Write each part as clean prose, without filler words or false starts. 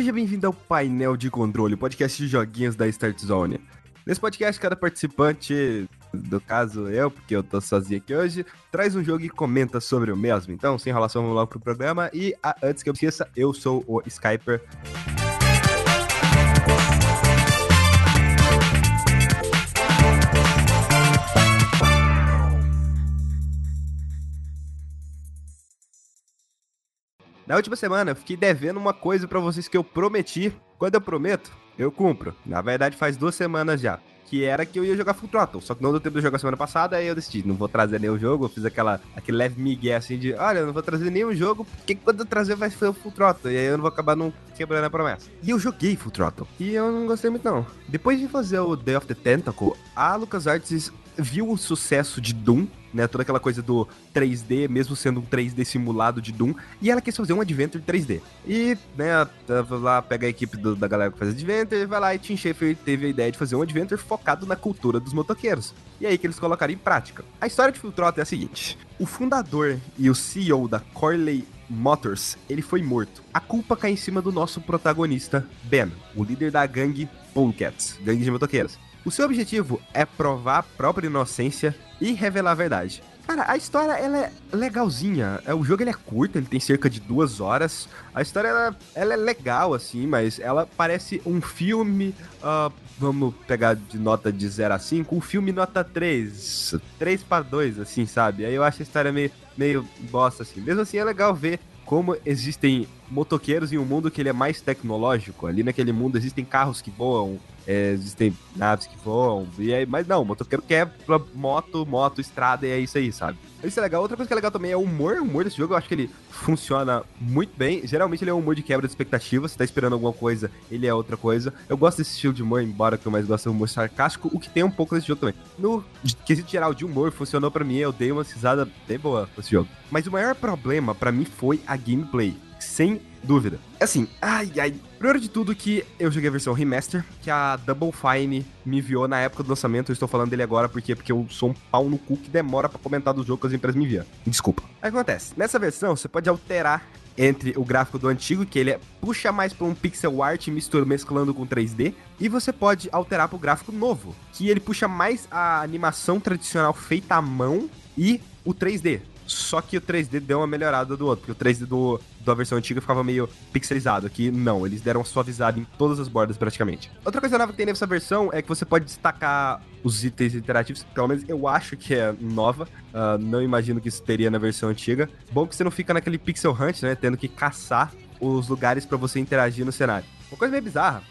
Seja bem-vindo ao Painel de Controle, podcast de joguinhos da Start Zone. Nesse podcast, cada participante, no caso eu, porque eu tô sozinho aqui hoje, traz um jogo e comenta sobre o mesmo. Então, sem enrolação, vamos lá pro programa. E antes que eu esqueça, eu sou o Skyper. Na última semana, eu fiquei devendo uma coisa pra vocês que eu prometi. Quando eu prometo, eu cumpro. Na verdade, faz 2 semanas já. Que era que eu ia jogar Full Throttle. Só que não deu tempo de jogar semana passada, aí eu decidi, não vou trazer nenhum jogo. Eu fiz aquele leve migué assim de, olha, eu não vou trazer nenhum jogo, porque quando eu trazer vai ser o Full Throttle. E aí eu não vou acabar não quebrando a promessa. E eu joguei Full Throttle. E eu não gostei muito, não. Depois de fazer o Day of the Tentacle, a LucasArts viu o sucesso de Doom, né, toda aquela coisa do 3D, mesmo sendo um 3D simulado de Doom, e ela quis fazer um Adventure 3D. E, né, lá pega a equipe da galera que faz Adventure, vai lá e Tim Schaefer teve a ideia de fazer um Adventure focado na cultura dos motoqueiros. E aí que eles colocaram em prática. A história de Full Throttle é a seguinte: o fundador e o CEO da Corley Motors, ele foi morto. A culpa cai em cima do nosso protagonista, Ben, o líder da gangue Bullcats, gangue de motoqueiros. O seu objetivo é provar a própria inocência e revelar a verdade. Cara, a história, ela é legalzinha. O jogo, ele é curto, ele tem cerca de 2 horas. A história, ela é legal, assim, mas ela parece um filme... vamos pegar de nota de 0 a 5, um filme nota 3. 3/2, assim, sabe? Aí eu acho a história meio bosta, assim. Mesmo assim, é legal ver como existem motoqueiros em um mundo que ele é mais tecnológico. Ali naquele mundo existem carros que voam... existem naves que voam, e aí, mas não, o motoqueiro quer moto, estrada, e é isso aí, sabe? Isso é legal. Outra coisa que é legal também é o humor. O humor desse jogo, eu acho que ele funciona muito bem. Geralmente ele é um humor de quebra de expectativa. Você tá esperando alguma coisa, ele é outra coisa. Eu gosto desse estilo de humor, embora o que eu mais gosto é o humor sarcástico, o que tem um pouco nesse jogo também. No quesito geral de humor, funcionou pra mim. Eu dei uma risada bem boa nesse jogo. Mas o maior problema pra mim foi a gameplay, sem dúvida. Assim, primeiro de tudo que eu joguei a versão remaster, que a Double Fine me enviou na época do lançamento. Eu estou falando dele agora porque eu sou um pau no cu que demora pra comentar do jogo que as empresas me enviam. Desculpa. O que acontece? Nessa versão, você pode alterar entre o gráfico do antigo, que ele puxa mais pra um pixel art mesclando com 3D, e você pode alterar pro gráfico novo, que ele puxa mais a animação tradicional feita à mão e o 3D. Só que o 3D deu uma melhorada do outro, porque o 3D da versão antiga ficava meio pixelizado. Aqui, não, eles deram uma suavizada em todas as bordas, praticamente. Outra coisa nova que tem nessa versão é que você pode destacar os itens interativos, pelo menos eu acho que é nova. Não imagino que isso teria na versão antiga. Bom que você não fica naquele pixel hunt, né, tendo que caçar os lugares pra você interagir no cenário. Uma coisa meio bizarra.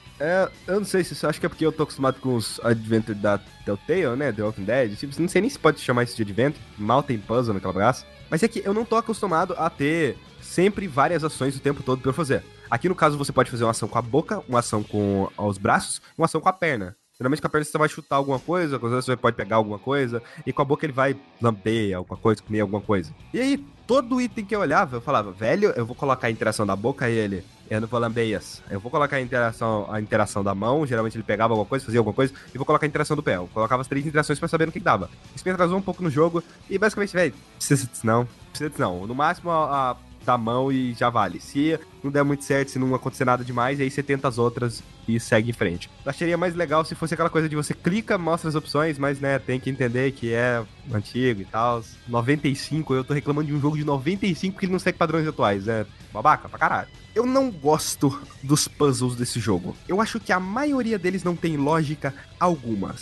Eu não sei se isso, acho que é porque eu tô acostumado com os Adventure da Telltale, né, The Walking Dead, tipo, não sei nem se pode chamar isso de Adventure, mal tem puzzle naquela bagaça, mas é que eu não tô acostumado a ter sempre várias ações o tempo todo pra eu fazer. Aqui no caso você pode fazer uma ação com a boca, uma ação com os braços, uma ação com a perna. Geralmente com a perna você vai chutar alguma coisa, você pode pegar alguma coisa, e com a boca ele vai lamber alguma coisa, comer alguma coisa. E aí, todo item que eu olhava, eu falava, velho, eu vou colocar a interação da boca e ele, eu não vou lamber isso. Eu vou colocar a interação da mão, geralmente ele pegava alguma coisa, fazia alguma coisa, e vou colocar a interação do pé. Eu colocava as 3 interações pra saber no que dava. Isso me atrasou um pouco no jogo, e basicamente, velho, precisa disso não. No máximo a da mão e já vale. Se não der muito certo, se não acontecer nada demais, aí você tenta as outras e segue em frente. Eu acharia mais legal se fosse aquela coisa de você clica, mostra as opções, mas, né, tem que entender que é antigo e tal. 95, eu tô reclamando de um jogo de 95 que ele não segue padrões atuais, né? Babaca pra caralho. Eu não gosto dos puzzles desse jogo. Eu acho que a maioria deles não tem lógica alguma.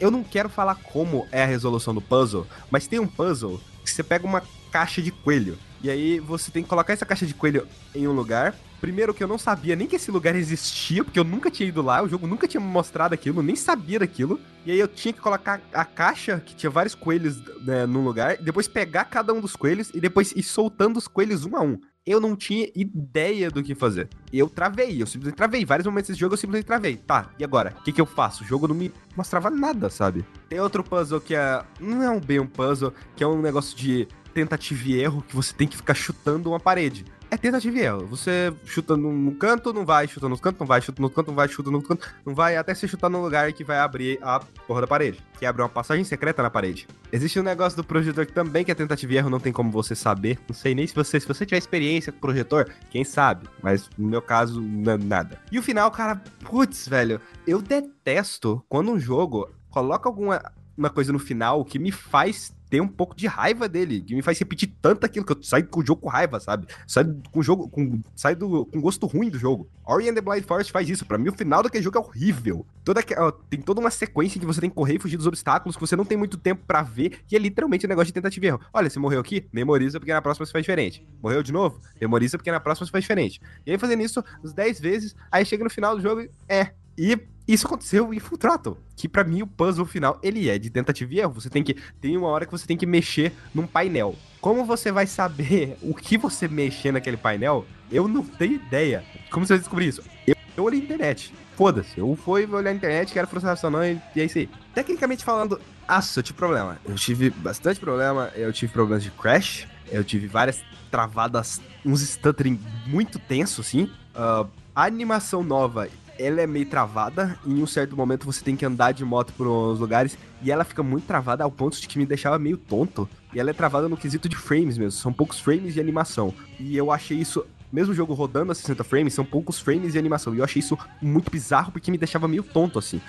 Eu não quero falar como é a resolução do puzzle, mas tem um puzzle que você pega uma caixa de coelho. E aí você tem que colocar essa caixa de coelho em um lugar. Primeiro que eu não sabia nem que esse lugar existia, porque eu nunca tinha ido lá, o jogo nunca tinha me mostrado aquilo, nem sabia daquilo. E aí eu tinha que colocar a caixa, que tinha vários coelhos, né, num lugar, depois pegar cada um dos coelhos e depois ir soltando os coelhos um a um. Eu não tinha ideia do que fazer. Eu simplesmente travei. Vários momentos desse jogo eu simplesmente travei. Tá, e agora? O que eu faço? O jogo não me mostrava nada, sabe? Tem outro puzzle que é... não é bem um puzzle, que é um negócio de tentativa e erro, que você tem que ficar chutando uma parede. É tentativa e erro. Você chuta num canto, não vai, chuta no canto, não vai, chuta no canto, não vai, chuta no canto, não vai, até você chutar num lugar que vai abrir a porra da parede. Que abre uma passagem secreta na parede. Existe um negócio do projetor que também que é tentativa e erro, não tem como você saber. Não sei nem se você tiver experiência com projetor, quem sabe. Mas no meu caso, nada. E o final, cara, putz, velho, eu detesto quando um jogo coloca uma coisa no final que me faz tem um pouco de raiva dele, que me faz repetir tanto aquilo, que eu saio com o jogo com raiva, sabe? Saio com gosto ruim do jogo. Ori and the Blind Forest faz isso. Pra mim, o final daquele jogo é horrível. Tem toda uma sequência que você tem que correr e fugir dos obstáculos, que você não tem muito tempo pra ver, e é literalmente um negócio de tentativa e erro. Olha, você morreu aqui, memoriza, porque na próxima você faz diferente. Morreu de novo? Memoriza, porque na próxima você faz diferente. E aí, fazendo isso uns 10 vezes, aí chega no final do jogo e... Isso aconteceu em Full Throttle, que pra mim o puzzle final, ele é de tentativa e erro. Você tem que... Tem uma hora que você tem que mexer num painel. Como você vai saber o que você mexer naquele painel? Eu não tenho ideia. Como você vai descobrir isso? Eu olhei na internet. Foda-se. Eu fui olhar na internet, que era frustração não, e é isso aí. Tecnicamente falando, eu tive problema. Eu tive bastante problema. Eu tive problemas de crash. Eu tive várias travadas, uns stuttering muito tenso, assim. A animação nova... Ela é meio travada, e em um certo momento você tem que andar de moto por uns lugares, e ela fica muito travada ao ponto de que me deixava meio tonto. E ela é travada no quesito de frames mesmo, são poucos frames de animação. E eu achei isso, mesmo o jogo rodando a 60 frames, são poucos frames de animação. E eu achei isso muito bizarro, porque me deixava meio tonto, assim.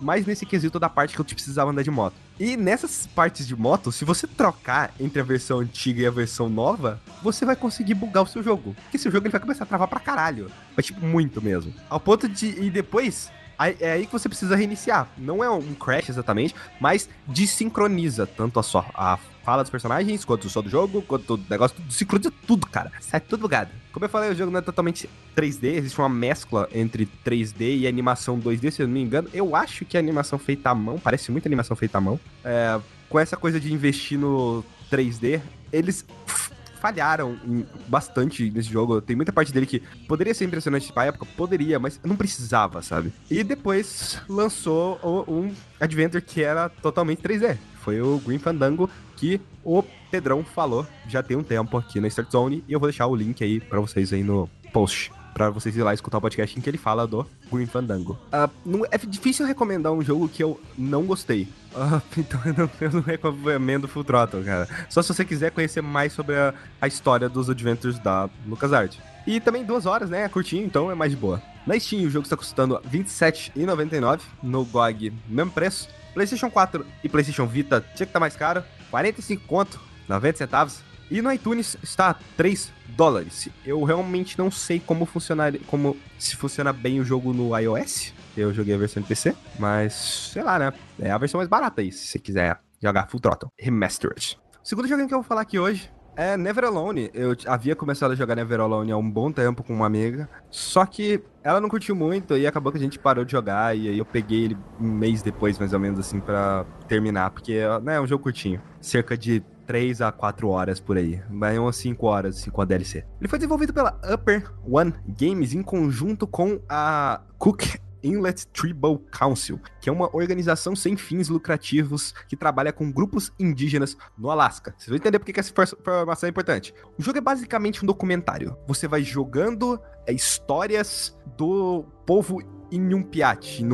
Mas nesse quesito da parte que eu precisava andar de moto. E nessas partes de moto, se você trocar entre a versão antiga e a versão nova, você vai conseguir bugar o seu jogo. Porque seu jogo ele vai começar a travar pra caralho. Mas tipo, muito mesmo. Ao ponto de... E depois... É aí que você precisa reiniciar. Não é um crash exatamente, mas desincroniza tanto a fala dos personagens, quanto o som do jogo, quanto o negócio, desincroniza tudo, cara. Sai tudo bugado. Como eu falei, o jogo não é totalmente 3D, existe uma mescla entre 3D e animação 2D, se eu não me engano. Eu acho que é animação feita à mão, parece muito animação feita à mão. Com essa coisa de investir no 3D, eles... falharam bastante nesse jogo. Tem muita parte dele que poderia ser impressionante pra época, poderia, mas não precisava, sabe? E depois lançou um Adventure que era totalmente 3D. Foi o Grim Fandango, que o Pedrão falou já tem um tempo aqui na Start Zone, e eu vou deixar o link aí pra vocês aí no post, pra vocês ir lá escutar o podcast em que ele fala do Grim Fandango. É difícil recomendar um jogo que eu não gostei. Então eu não recomendo Full Throttle, cara. Só se você quiser conhecer mais sobre a história dos Adventures da LucasArts. E também 2 horas, né? É curtinho, então é mais de boa. Na Steam, o jogo está custando R$27,99. No GOG, mesmo preço. PlayStation 4 e PlayStation Vita tinha que estar mais caro. $45,90. E no iTunes está $3. Eu realmente não sei como se funciona bem o jogo no iOS. Eu joguei a versão de PC, mas sei lá, né? É a versão mais barata aí, se você quiser jogar Full Throttle Remastered. O segundo jogo que eu vou falar aqui hoje é Never Alone. Eu havia começado a jogar Never Alone há um bom tempo com uma amiga, só que ela não curtiu muito e acabou que a gente parou de jogar, e aí eu peguei ele um mês depois, mais ou menos assim, pra terminar, porque, né, é um jogo curtinho, cerca de 3 a 4 horas por aí, mas umas 5 horas assim, com a DLC. Ele foi desenvolvido pela Upper One Games em conjunto com a Cook Inlet Tribal Council, que é uma organização sem fins lucrativos que trabalha com grupos indígenas no Alasca. Vocês vão entender porque que essa informação é importante. O jogo é basicamente um documentário. Você vai jogando histórias do povo Iñupiat,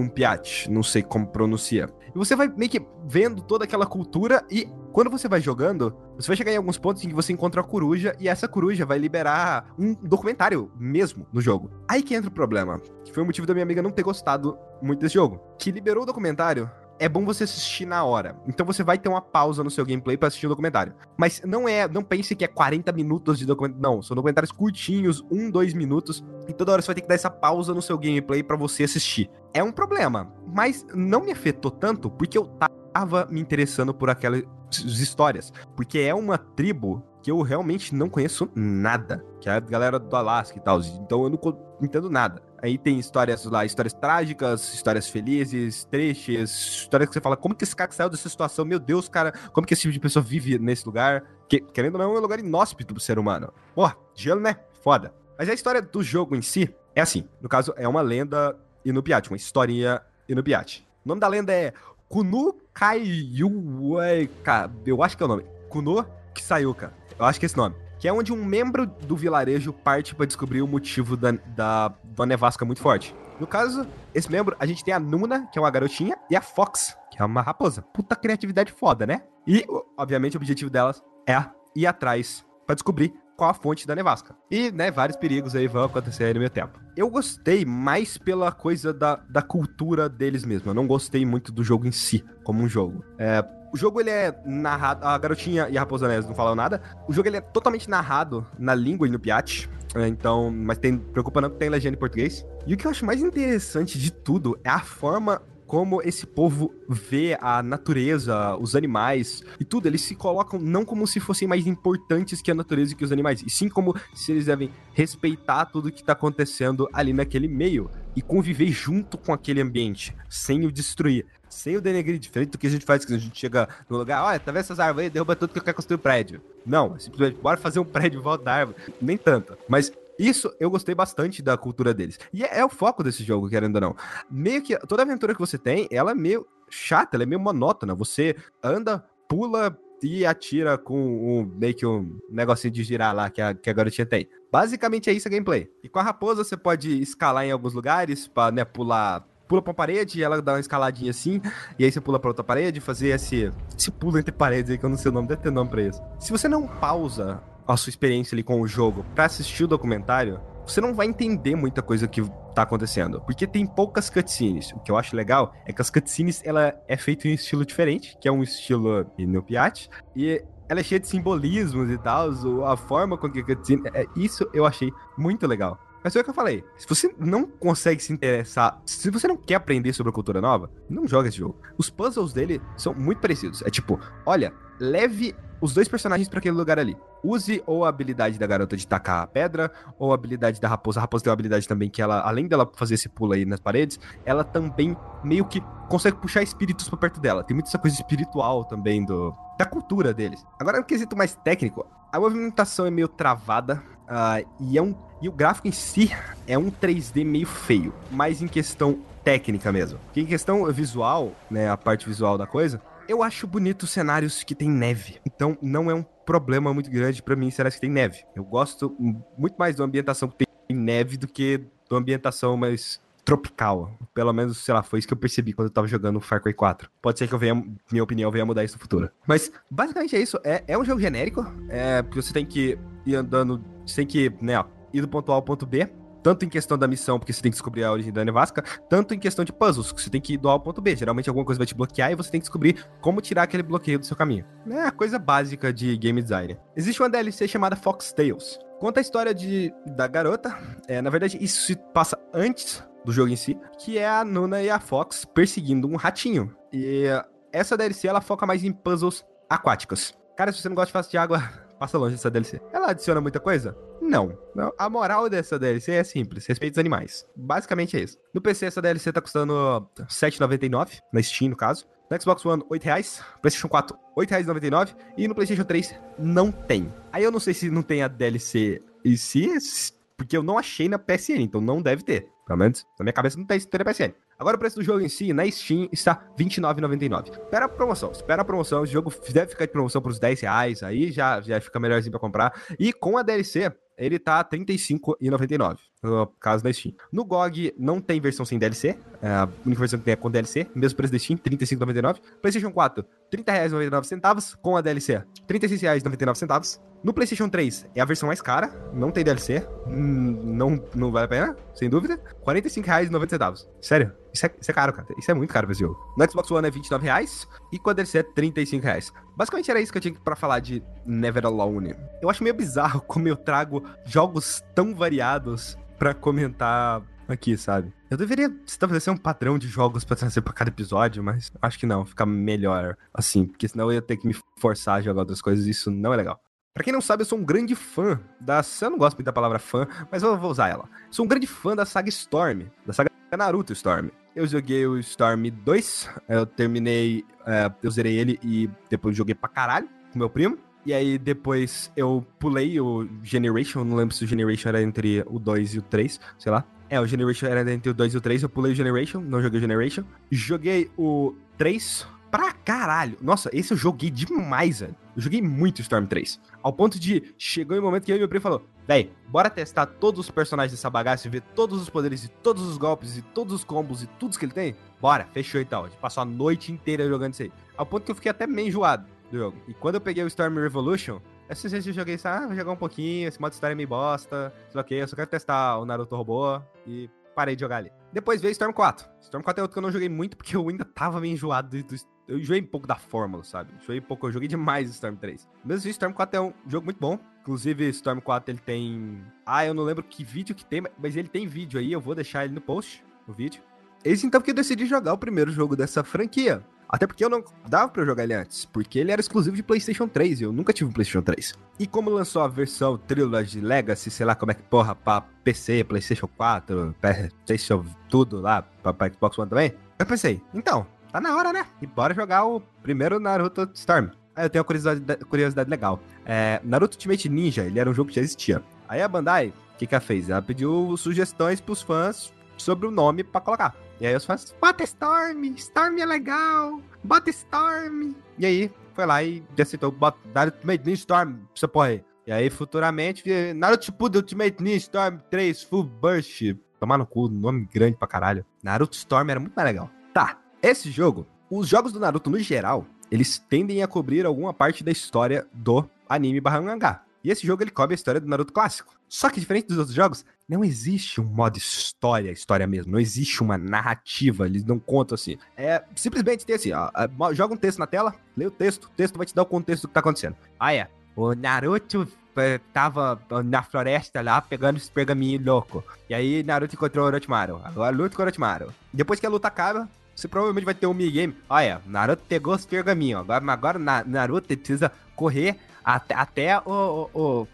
não sei como pronuncia. E você vai meio que vendo toda aquela cultura, e quando você vai jogando, você vai chegar em alguns pontos em que você encontra a coruja, e essa coruja vai liberar um documentário mesmo no jogo. Aí que entra o problema, que foi o motivo da minha amiga não ter gostado muito desse jogo. Que liberou o documentário, é bom você assistir na hora. Então você vai ter uma pausa no seu gameplay pra assistir o documentário. Mas não pense que é 40 minutos de documentário. Não, são documentários curtinhos, 2 minutos. E toda hora você vai ter que dar essa pausa no seu gameplay pra você assistir. É um problema, mas não me afetou tanto, porque eu tava me interessando por aquelas histórias. Porque é uma tribo que eu realmente não conheço nada. Que é a galera do Alasca e tal. Então eu não entendo nada. Aí tem histórias lá, histórias trágicas, histórias felizes, tristes, histórias que você fala, como que esse cara saiu dessa situação? Meu Deus, cara, como que esse tipo de pessoa vive nesse lugar? Querendo ou não, é um lugar inóspito pro ser humano. Porra, gelo, né? Foda. Mas a história do jogo em si é assim. No caso, é uma lenda Iñupiat, uma historinha Iñupiat. O nome da lenda é Kunukaiuka, eu acho que é o nome. Kunuuksaayuka, eu acho que é esse nome. que é onde um membro do vilarejo parte para descobrir o motivo da nevasca muito forte. No caso, esse membro, a gente tem a Nuna, que é uma garotinha, e a Fox, que é uma raposa. Puta criatividade foda, né? E, obviamente, o objetivo delas é ir atrás para descobrir qual a fonte da nevasca. E, né, vários perigos aí vão acontecer aí no meio tempo. Eu gostei mais pela coisa da cultura deles mesmo. Eu não gostei muito do jogo em si, como um jogo. O jogo, ele é narrado... A garotinha e a raposa não falam nada. O jogo, ele é totalmente narrado na língua Iñupiat. Então, mas preocupa não que tem legenda em português. E o que eu acho mais interessante de tudo é a forma como esse povo vê a natureza, os animais e tudo. Eles se colocam não como se fossem mais importantes que a natureza e que os animais, e sim como se eles devem respeitar tudo que está acontecendo ali naquele meio e conviver junto com aquele ambiente, sem o destruir, sem o denegrir, diferente do que a gente faz, que a gente chega no lugar, olha, tá vendo essas árvores aí, derruba tudo que eu quero construir um prédio. Não, simplesmente, bora fazer um prédio em volta da árvore. Nem tanto, mas isso eu gostei bastante da cultura deles. E é o foco desse jogo, querendo ou não. Meio que toda aventura que você tem, ela é meio chata, ela é meio monótona. Você anda, pula e atira com meio que um negocinho de girar lá que a garotinha tem. Basicamente é isso a gameplay. E com a raposa você pode escalar em alguns lugares pra, né, pular... Pula pra uma parede, ela dá uma escaladinha assim, e aí você pula pra outra parede, fazer esse pulo entre paredes aí, que eu não sei o nome, deve ter nome pra isso. Se você não pausa a sua experiência ali com o jogo pra assistir o documentário, você não vai entender muita coisa que tá acontecendo, porque tem poucas cutscenes. O que eu acho legal é que as cutscenes, ela é feita em um estilo diferente, que é um estilo Iñupiat, e ela é cheia de simbolismos e tal, a forma com que a cutscene... Isso eu achei muito legal. Mas foi o que eu falei, se você não consegue se interessar, se você não quer aprender sobre a cultura nova, não joga esse jogo. Os puzzles dele são muito parecidos, é tipo, olha, leve os dois personagens pra aquele lugar ali. Use ou a habilidade da garota de tacar a pedra, ou a habilidade da raposa. A raposa tem uma habilidade também que ela, além dela fazer esse pulo aí nas paredes, ela também meio que consegue puxar espíritos pra perto dela. Tem muita essa coisa espiritual também da cultura deles. Agora, no quesito mais técnico, a movimentação é meio travada, e o gráfico em si é um 3D meio feio, mas em questão técnica mesmo. Porque em questão visual, né, a parte visual da coisa, eu acho bonito os cenários que tem neve. Então não é um problema muito grande pra mim cenários que tem neve. Eu gosto muito mais da ambientação que tem neve do que da ambientação mais tropical. Pelo menos, sei lá, foi isso que eu percebi quando eu tava jogando o Far Cry 4. Pode ser que minha opinião venha mudar isso no futuro. Mas basicamente é isso. É um jogo genérico, porque você tem que ir andando, você tem que, né, ó, ir do ponto A ao ponto B, tanto em questão da missão, porque você tem que descobrir a origem da nevasca, tanto em questão de puzzles, que você tem que ir do A ao ponto B. Geralmente alguma coisa vai te bloquear e você tem que descobrir como tirar aquele bloqueio do seu caminho. É a coisa básica de game design. Existe uma DLC chamada Fox Tales. Conta a história da garota. Na verdade, isso se passa antes do jogo em si, que é a Nuna e a Fox perseguindo um ratinho. E essa DLC, ela foca mais em puzzles aquáticos. Cara, se você não gosta de face de água, passa longe dessa DLC. Ela adiciona muita coisa? Não. A moral dessa DLC é simples. Respeita os animais. Basicamente é isso. No PC, essa DLC tá custando R$ 7,99. Na Steam, no caso. No Xbox One, R$ 8,00. PlayStation 4, R$ 8,99. E no PlayStation 3, não tem. Aí eu não sei se não tem a DLC em si, porque eu não achei na PSN. Então não deve ter. Pelo menos na minha cabeça não tem isso na PSN. Agora o preço do jogo em si, na Steam, está R$ 29,99. Espera a promoção. O jogo deve ficar de promoção para os R$10, aí já fica melhorzinho para comprar. E com a DLC, ele tá R$ 35,99, no caso da Steam. No GOG não tem versão sem DLC, a única versão que tem é com DLC, mesmo preço da Steam, R$ 35,99. PlayStation 4, R$ 30,99, com a DLC, R$ 36,99. No PlayStation 3 é a versão mais cara, não tem DLC, não vale a pena, sem dúvida, R$ 45,90. Sério? Isso é caro, cara. Isso é muito caro pra esse jogo. No Xbox One é R$29 e com a DLC é R$35. Basicamente era isso que eu tinha pra falar de Never Alone. Eu acho meio bizarro como eu trago jogos tão variados pra comentar aqui, sabe? Eu deveria estabelecer um padrão de jogos pra trazer pra cada episódio, mas acho que não. Fica melhor assim, porque senão eu ia ter que me forçar a jogar outras coisas e isso não é legal. Pra quem não sabe, eu sou um grande fã da... Eu não gosto muito da palavra fã, mas eu vou usar ela. Sou um grande fã da saga Storm, da saga Naruto Storm. Eu joguei o Storm 2, eu terminei, eu zerei ele e depois joguei pra caralho com meu primo. E aí depois eu pulei o Generation, não lembro se o Generation era entre o 2 e o 3, sei lá. O Generation era entre o 2 e o 3, eu pulei o Generation, não joguei o Generation. Joguei o 3, pra caralho. Nossa, esse eu joguei demais, velho. Eu joguei muito Storm 3. Ao ponto de... Chegou um momento que eu e meu primo falou... Véi, bora testar todos os personagens dessa bagaça e ver todos os poderes e todos os golpes e todos os combos e tudo que ele tem? Bora, fechou e tal. A gente passou a noite inteira jogando isso aí. Ao ponto que eu fiquei até meio enjoado do jogo. E quando eu peguei o Storm Revolution... Assim, eu joguei isso, vou jogar um pouquinho, esse modo história é meio bosta, sei lá o que, eu só quero testar o Naruto Robô e parei de jogar ali. Depois veio Storm 4. Storm 4 é outro que eu não joguei muito porque eu ainda tava meio enjoado, eu enjoei um pouco da fórmula, sabe? Eu joguei demais Storm 3. Mesmo assim, Storm 4 é um jogo muito bom, inclusive Storm 4 ele tem... Ah, eu não lembro que vídeo que tem, mas ele tem vídeo aí, eu vou deixar ele no post, no vídeo. Esse então que eu decidi jogar o primeiro jogo dessa franquia. Até porque eu não dava pra eu jogar ele antes, porque ele era exclusivo de Playstation 3, e eu nunca tive um Playstation 3. E como lançou a versão Trilogy Legacy, sei lá como é que porra, pra PC, Playstation 4, Playstation tudo lá, pra Xbox One também, eu pensei, então, tá na hora, né? E bora jogar o primeiro Naruto Storm. Aí eu tenho uma curiosidade legal. Naruto Ultimate Ninja, ele era um jogo que já existia. Aí a Bandai, o que que ela fez? Ela pediu sugestões pros fãs sobre o nome pra colocar. E aí os fãs, bota Storm, Storm é legal, bota Storm. E aí, foi lá e aceitou, bota Ultimate Ninja Storm, essa porra aí. E aí, futuramente, Naruto Shippuden Ultimate Ninja Storm 3 Full Burst. Tomar no cu, nome grande pra caralho. Naruto Storm era muito mais legal. Tá, esse jogo, os jogos do Naruto no geral, eles tendem a cobrir alguma parte da história do anime barra mangá. E esse jogo, ele cobre a história do Naruto clássico. Só que diferente dos outros jogos, não existe um modo história mesmo. Não existe uma narrativa, eles não contam assim. É simplesmente tem assim, ó, joga um texto na tela, lê o texto vai te dar o contexto do que tá acontecendo. Ah, é, o Naruto tava na floresta lá, pegando esse pergaminho louco. E aí Naruto encontrou o Orochimaru. Agora luta com o Orochimaru. Depois que a luta acaba, você provavelmente vai ter um minigame. Ah, é, Naruto pegou os pergaminhos. Agora Naruto precisa correr até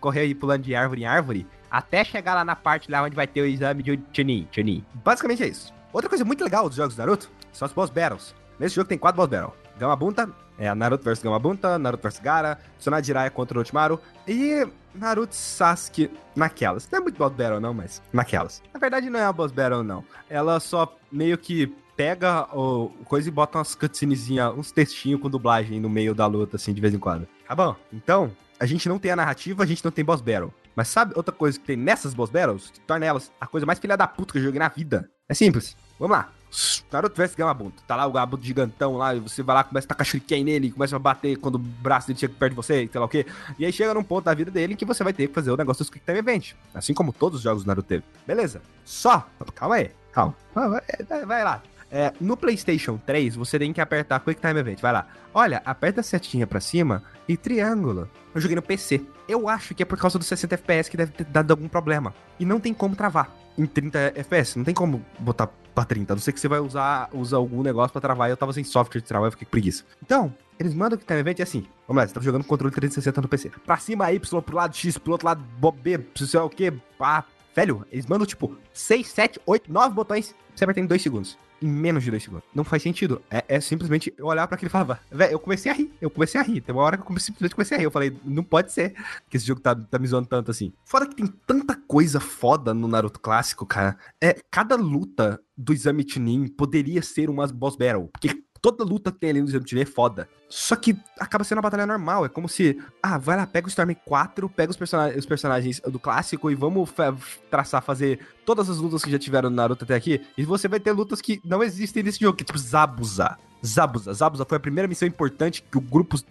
correr aí pulando de árvore em árvore, até chegar lá na parte lá onde vai ter o exame de Chunin. Basicamente é isso. Outra coisa muito legal dos jogos do Naruto são os boss battles. Nesse jogo tem 4 boss battles. Gamabunta, Naruto vs Gamabunta, Naruto vs Gaara, Tsunade Jiraiya contra o Orochimaru e Naruto Sasuke naquelas. Não é muito boss battle não, mas naquelas. Na verdade não é uma boss battle não. Ela só meio que pega o coisa e bota umas cutscenezinhas, uns textinhos com dublagem no meio da luta, assim, de vez em quando. Tá bom, então, a gente não tem a narrativa, a gente não tem boss battle. Mas sabe outra coisa que tem nessas boss battles, que torna elas a coisa mais filha da puta que eu joguei na vida? É simples, vamos lá. Naruto vs Gamabunta, tá lá o Gamabunta gigantão lá, e você vai lá, começa a tacar shuriken nele, começa a bater quando o braço dele chega perto de você, sei lá o quê. E aí chega num ponto da vida dele que você vai ter que fazer o negócio dos Quick Time Event, assim como todos os jogos do Naruto teve. Beleza, só, calma aí, calma, vai lá. No Playstation 3, você tem que apertar Quick Time Event, vai lá. Olha, aperta a setinha pra cima e triângulo. Eu joguei no PC. Eu acho que é por causa dos 60 FPS que deve ter dado algum problema. E não tem como travar em 30 FPS, não tem como botar pra 30. A não ser que você vai usar algum negócio pra travar. Eu tava sem software de travar, eu fiquei com preguiça. Então, eles mandam o Quick Time Event e assim, vamos lá, você tá jogando com controle 360 no PC. Pra cima, Y, pro lado X, pro outro lado B, sei lá o que, pá. Velho, eles mandam tipo 6, 7, 8, 9 botões, você aperta em 2 segundos. Em menos de 2 segundos. Não faz sentido. É simplesmente eu olhar pra aquele e falar, velho, eu comecei a rir. Tem uma hora que simplesmente comecei a rir. Eu falei, não pode ser que esse jogo tá me zoando tanto assim. Fora que tem tanta coisa foda no Naruto clássico, cara. Cada luta do Exame Chunin poderia ser umas boss battle. Porque toda luta que tem ali no Exame Chunin é foda. Só que acaba sendo uma batalha normal. É como se, vai lá, pega o Storm 4, pega os personagens do clássico e vamos fazer todas as lutas que já tiveram no Naruto até aqui. E você vai ter lutas que não existem nesse jogo, que é tipo Zabuza. Zabuza foi a primeira missão importante que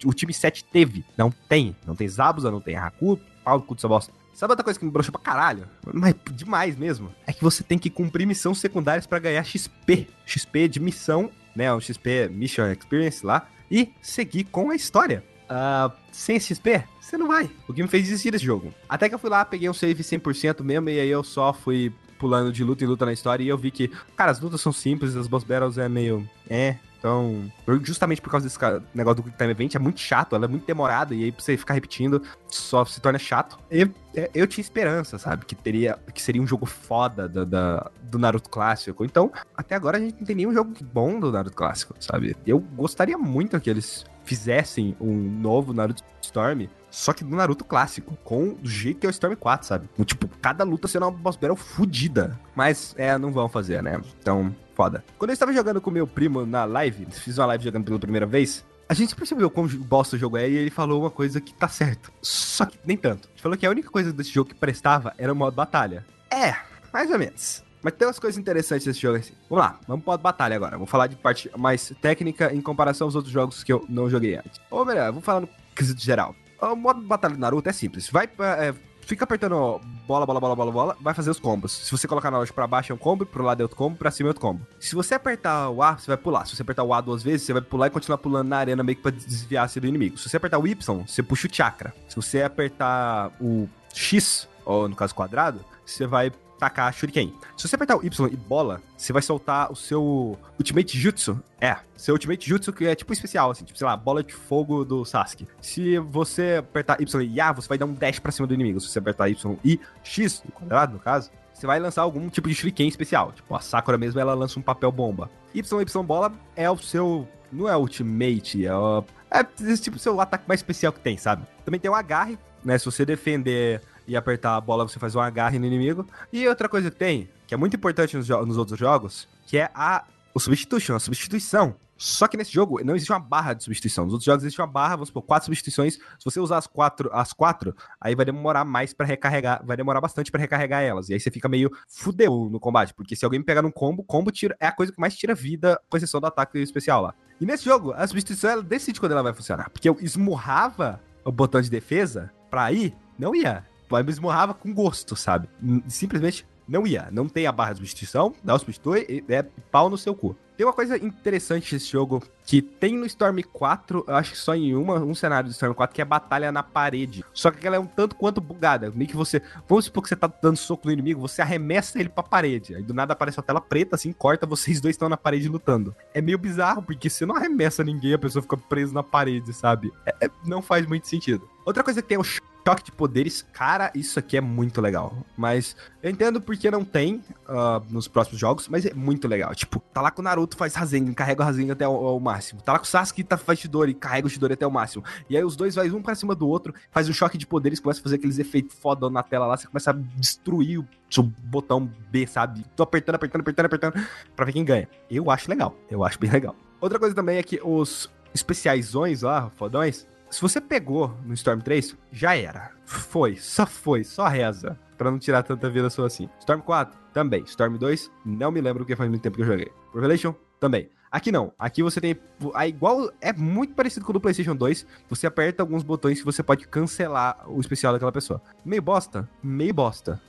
o time 7 teve. Não tem Zabuza, não tem Haku, pau do cu de sua bosta. Sabe outra coisa que me broxou pra caralho? Mas demais mesmo. É que você tem que cumprir missões secundárias pra ganhar XP. XP de missão, né? O XP Mission Experience lá. E seguir com a história. Sem XP, você não vai. O que me fez desistir desse jogo. Até que eu fui lá, peguei um save 100% mesmo, e aí eu só fui pulando de luta em luta na história, e eu vi que, cara, as lutas são simples, as boss battles é meio... Então, justamente por causa desse negócio do Quick Time Event, é muito chato, ela é muito demorada, e aí pra você ficar repetindo, só se torna chato. Eu tinha esperança, sabe, que seria um jogo foda do Naruto clássico. Então, até agora a gente não tem nenhum jogo bom do Naruto clássico, sabe? Eu gostaria muito que eles fizessem um novo Naruto Storm, só que do Naruto clássico, com do jeito que é o Storm 4, sabe? Tipo, cada luta sendo uma boss battle fodida. Mas, não vão fazer, né? Então, foda. Quando eu estava jogando com meu primo na live, fiz uma live jogando pela primeira vez, a gente percebeu como bosta o jogo é e ele falou uma coisa que tá certo. Só que nem tanto. Ele falou que a única coisa desse jogo que prestava era o modo batalha. Mais ou menos. Mas tem umas coisas interessantes nesse jogo assim. Vamos lá, vamos pro modo batalha agora. Vou falar de parte mais técnica em comparação aos outros jogos que eu não joguei antes. Ou melhor, vou falar no quesito geral. O modo batalha do Naruto é simples. Fica apertando bola, vai fazer os combos. Se você colocar na loja pra baixo é um combo, pro lado é outro combo, pra cima é outro combo. Se você apertar o A, você vai pular. Se você apertar o A duas vezes, você vai pular e continuar pulando na arena meio que pra desviar-se do inimigo. Se você apertar o Y, você puxa o chakra. Se você apertar o X, ou no caso quadrado, você vai tacar shuriken. Se você apertar o Y e bola, você vai soltar o seu Ultimate Jutsu. Seu Ultimate Jutsu, que é tipo especial, assim, tipo, sei lá, bola de fogo do Sasuke. Se você apertar Y e A, você vai dar um dash pra cima do inimigo. Se você apertar Y e X, no quadrado, no caso, você vai lançar algum tipo de shuriken especial. Tipo, a Sakura mesmo, ela lança um papel bomba. Y bola é o seu... Não é Ultimate, é tipo o seu ataque mais especial que tem, sabe? Também tem o agarre, né? Se você defender... e apertar a bola, você faz um agarre no inimigo. E outra coisa que tem, que é muito importante nos outros jogos, que é o substitution, a substituição. Só que nesse jogo não existe uma barra de substituição. Nos outros jogos existe uma barra, vamos supor, 4 substituições. Se você usar as quatro, aí vai demorar mais pra recarregar, vai demorar bastante pra recarregar elas. E aí você fica meio fudeu no combate, porque se alguém me pegar num combo tira, é a coisa que mais tira vida, com exceção do ataque especial lá. E nesse jogo, a substituição, ela decide quando ela vai funcionar. Porque eu esmurrava o botão de defesa pra ir, não ia. Me esmurrava com gosto, sabe? Simplesmente não ia. Não tem a barra de substituição, não substitui, é pau no seu cu. Tem uma coisa interessante desse jogo, que tem no Storm 4, eu acho que só em um cenário do Storm 4, que é a batalha na parede. Só que ela é um tanto quanto bugada. Meio que você... Vamos supor que você tá dando soco no inimigo, você arremessa ele pra parede. Aí do nada aparece uma tela preta, assim, corta, vocês dois estão na parede lutando. É meio bizarro, porque você não arremessa ninguém, a pessoa fica presa na parede, sabe? Não faz muito sentido. Outra coisa que tem é o choque de poderes, cara, isso aqui é muito legal. Mas eu entendo porque não tem nos próximos jogos, mas é muito legal. Tipo, tá lá com o Naruto, faz Rasengan, carrega o Rasengan até o máximo. Tá lá com o Sasuke, faz Chidori, carrega o Chidori até o máximo. E aí os dois vai um pra cima do outro, faz um choque de poderes, começa a fazer aqueles efeitos foda na tela lá, você começa a destruir o seu botão B, sabe? Tô apertando, pra ver quem ganha. Eu acho legal, eu acho bem legal. Outra coisa também é que os especiaisões lá, fodões... Se você pegou no Storm 3, já era. Foi, só reza. Pra não tirar tanta vida sua assim. Storm 4, também. Storm 2, não me lembro porque faz muito tempo que eu joguei. Revelation, também. Aqui não. Aqui você tem... igual, é muito parecido com o do Playstation 2. Você aperta alguns botões que você pode cancelar o especial daquela pessoa. Meio bosta.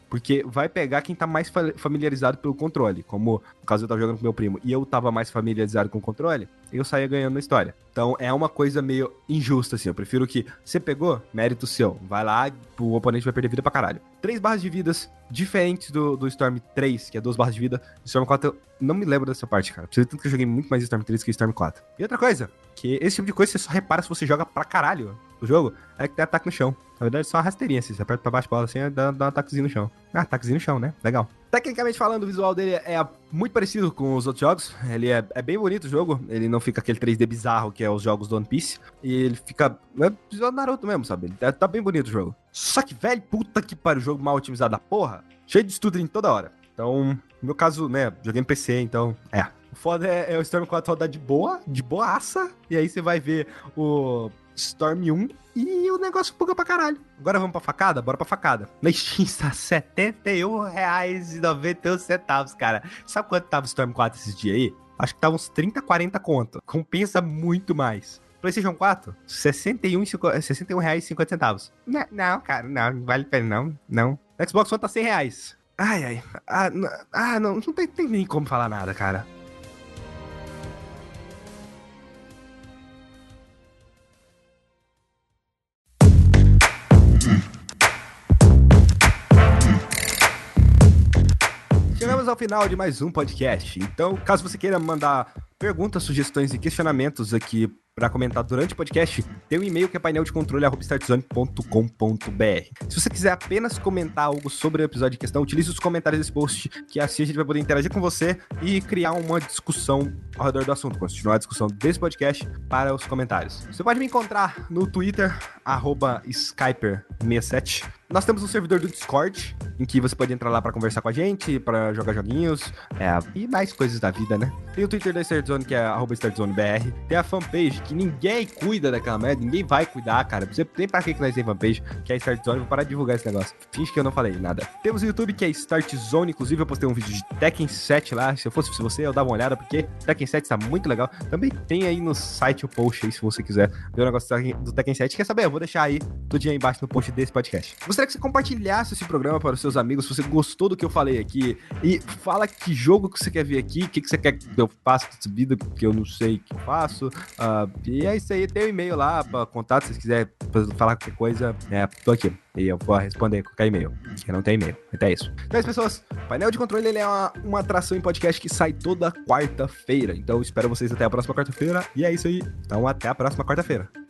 Porque vai pegar quem tá mais familiarizado pelo controle. Como, no caso, eu tava jogando com meu primo e eu tava mais familiarizado com o controle, eu saía ganhando na história. Então, é uma coisa meio injusta, assim. Eu prefiro que você pegou, mérito seu. Vai lá, o oponente vai perder vida pra caralho. 3 barras de vidas diferentes do Storm 3, que é 2 barras de vida. O Storm 4, eu não me lembro dessa parte, cara. Preciso tanto que eu joguei muito mais Storm 3 que Storm 4. E outra coisa, que esse tipo de coisa você só repara se você joga pra caralho o jogo, é que tem ataque no chão. Na verdade, só uma rasteirinha, assim. Você aperta pra baixo, bola assim, dá um ataquezinho no chão. Ataquezinho no chão, né? Legal. Tecnicamente falando, o visual dele é muito parecido com os outros jogos. Ele é bem bonito o jogo. Ele não fica aquele 3D bizarro que é os jogos do One Piece. E ele fica... É visual do Naruto mesmo, sabe? Tá bem bonito o jogo. Só que, velho, puta que pariu, o jogo mal otimizado da porra. Cheio de stuttering toda hora. Então, no meu caso, né, joguei no PC, então... O foda é o Storm 4 rodar de boaça. E aí você vai ver o... Storm 1 e o negócio buga pra caralho. Agora vamos pra facada? Bora pra facada. Na Steam está R$71,91, cara. Sabe quanto tava o Storm 4 esses dias aí? Acho que tava uns 30, 40 conto. Compensa muito mais. PlayStation 4, R$61,50. Não, cara, não vale a pena, não. Xbox One tá R$100. Ai. Não tem nem como falar nada, cara. Chegamos ao final de mais um podcast, então caso você queira mandar perguntas, sugestões e questionamentos aqui para comentar durante o podcast, tem um e-mail que é paineldecontrole@startzone.com.br. Se você quiser apenas comentar algo sobre o episódio em questão, utilize os comentários desse post, que assim a gente vai poder interagir com você e criar uma discussão ao redor do assunto, continuar a discussão desse podcast para os comentários. Você pode me encontrar no Twitter, @Skyper67. Nós temos um servidor do Discord, em que você pode entrar lá pra conversar com a gente, pra jogar joguinhos, e mais coisas da vida, né? Tem o Twitter da Start Zone, que é @StartZoneBR. Tem a fanpage, que ninguém cuida daquela merda, ninguém vai cuidar, cara. Você tem pra que nós tem fanpage, que é Start Zone. Vou parar de divulgar esse negócio. Finge que eu não falei nada. Temos o YouTube, que é Start Zone. Inclusive, eu postei um vídeo de Tekken 7 lá. Se eu fosse você, eu dava uma olhada, porque Tekken 7 tá muito legal. Também tem aí no site o post aí, se você quiser ver o negócio do Tekken 7. Quer saber? Eu vou deixar aí tudinho aí embaixo no post desse podcast. Gostaria que você compartilhasse esse programa para os seus amigos, se você gostou do que eu falei aqui, e fala que jogo que você quer ver aqui, o que você quer que eu faça de subida, porque eu não sei que eu faço, e é isso aí. Tem um e-mail lá para contato, se você quiser falar qualquer coisa, tô aqui. E eu vou responder qualquer e-mail, que não tem e-mail. Até isso. Então, as pessoas, o Painel de Controle ele é uma atração em podcast que sai toda quarta-feira. Então, eu espero vocês até a próxima quarta-feira. E é isso aí. Então, até a próxima quarta-feira.